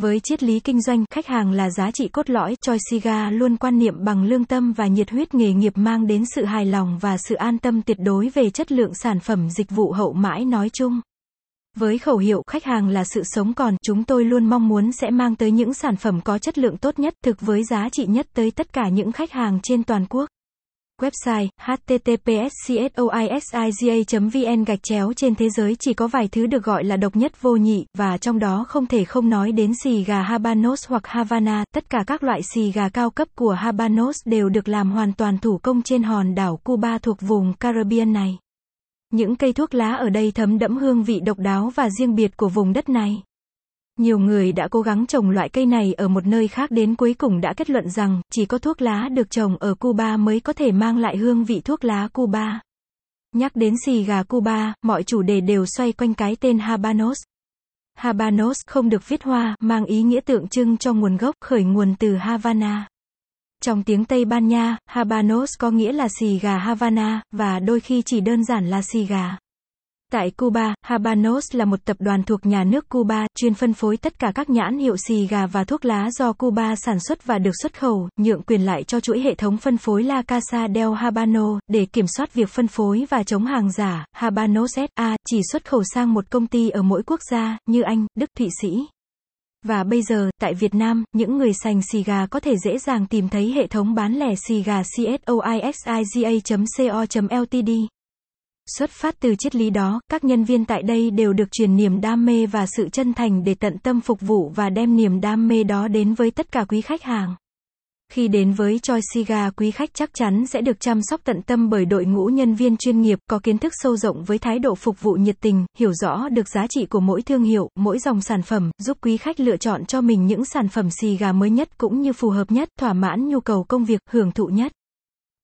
Với triết lý kinh doanh, khách hàng là giá trị cốt lõi, Chơi Xì Gà luôn quan niệm bằng lương tâm và nhiệt huyết nghề nghiệp mang đến sự hài lòng và sự an tâm tuyệt đối về chất lượng sản phẩm dịch vụ hậu mãi nói chung. Với khẩu hiệu khách hàng là sự sống còn, chúng tôi luôn mong muốn sẽ mang tới những sản phẩm có chất lượng tốt nhất, thực với giá trị nhất tới tất cả những khách hàng trên toàn quốc. Website https://choixiga.vn/ Trên thế giới chỉ có vài thứ được gọi là độc nhất vô nhị, và trong đó không thể không nói đến xì gà Habanos hoặc Havana. Tất cả các loại xì gà cao cấp của Habanos đều được làm hoàn toàn thủ công trên hòn đảo Cuba thuộc vùng Caribbean này. Những cây thuốc lá ở đây thấm đẫm hương vị độc đáo và riêng biệt của vùng đất này. Nhiều người đã cố gắng trồng loại cây này ở một nơi khác, đến cuối cùng đã kết luận rằng chỉ có thuốc lá được trồng ở Cuba mới có thể mang lại hương vị thuốc lá Cuba. Nhắc đến xì gà Cuba, mọi chủ đề đều xoay quanh cái tên Habanos. Habanos không được viết hoa, mang ý nghĩa tượng trưng cho nguồn gốc, khởi nguồn từ Havana. Trong tiếng Tây Ban Nha, Habanos có nghĩa là xì gà Havana, và đôi khi chỉ đơn giản là xì gà. Tại Cuba, Habanos là một tập đoàn thuộc nhà nước Cuba, chuyên phân phối tất cả các nhãn hiệu xì gà và thuốc lá do Cuba sản xuất và được xuất khẩu, nhượng quyền lại cho chuỗi hệ thống phân phối La Casa del Habano. Để kiểm soát việc phân phối và chống hàng giả, Habanos S.A. chỉ xuất khẩu sang một công ty ở mỗi quốc gia, như Anh, Đức, Thụy Sĩ. Và bây giờ, tại Việt Nam, những người sành xì gà có thể dễ dàng tìm thấy hệ thống bán lẻ xì gà choixiga.co.ltd. Xuất phát từ triết lý đó, các nhân viên tại đây đều được truyền niềm đam mê và sự chân thành để tận tâm phục vụ và đem niềm đam mê đó đến với tất cả quý khách hàng. Khi đến với Chơi Xì Gà, quý khách chắc chắn sẽ được chăm sóc tận tâm bởi đội ngũ nhân viên chuyên nghiệp, có kiến thức sâu rộng với thái độ phục vụ nhiệt tình, hiểu rõ được giá trị của mỗi thương hiệu, mỗi dòng sản phẩm, giúp quý khách lựa chọn cho mình những sản phẩm xì gà mới nhất cũng như phù hợp nhất, thỏa mãn nhu cầu công việc, hưởng thụ nhất.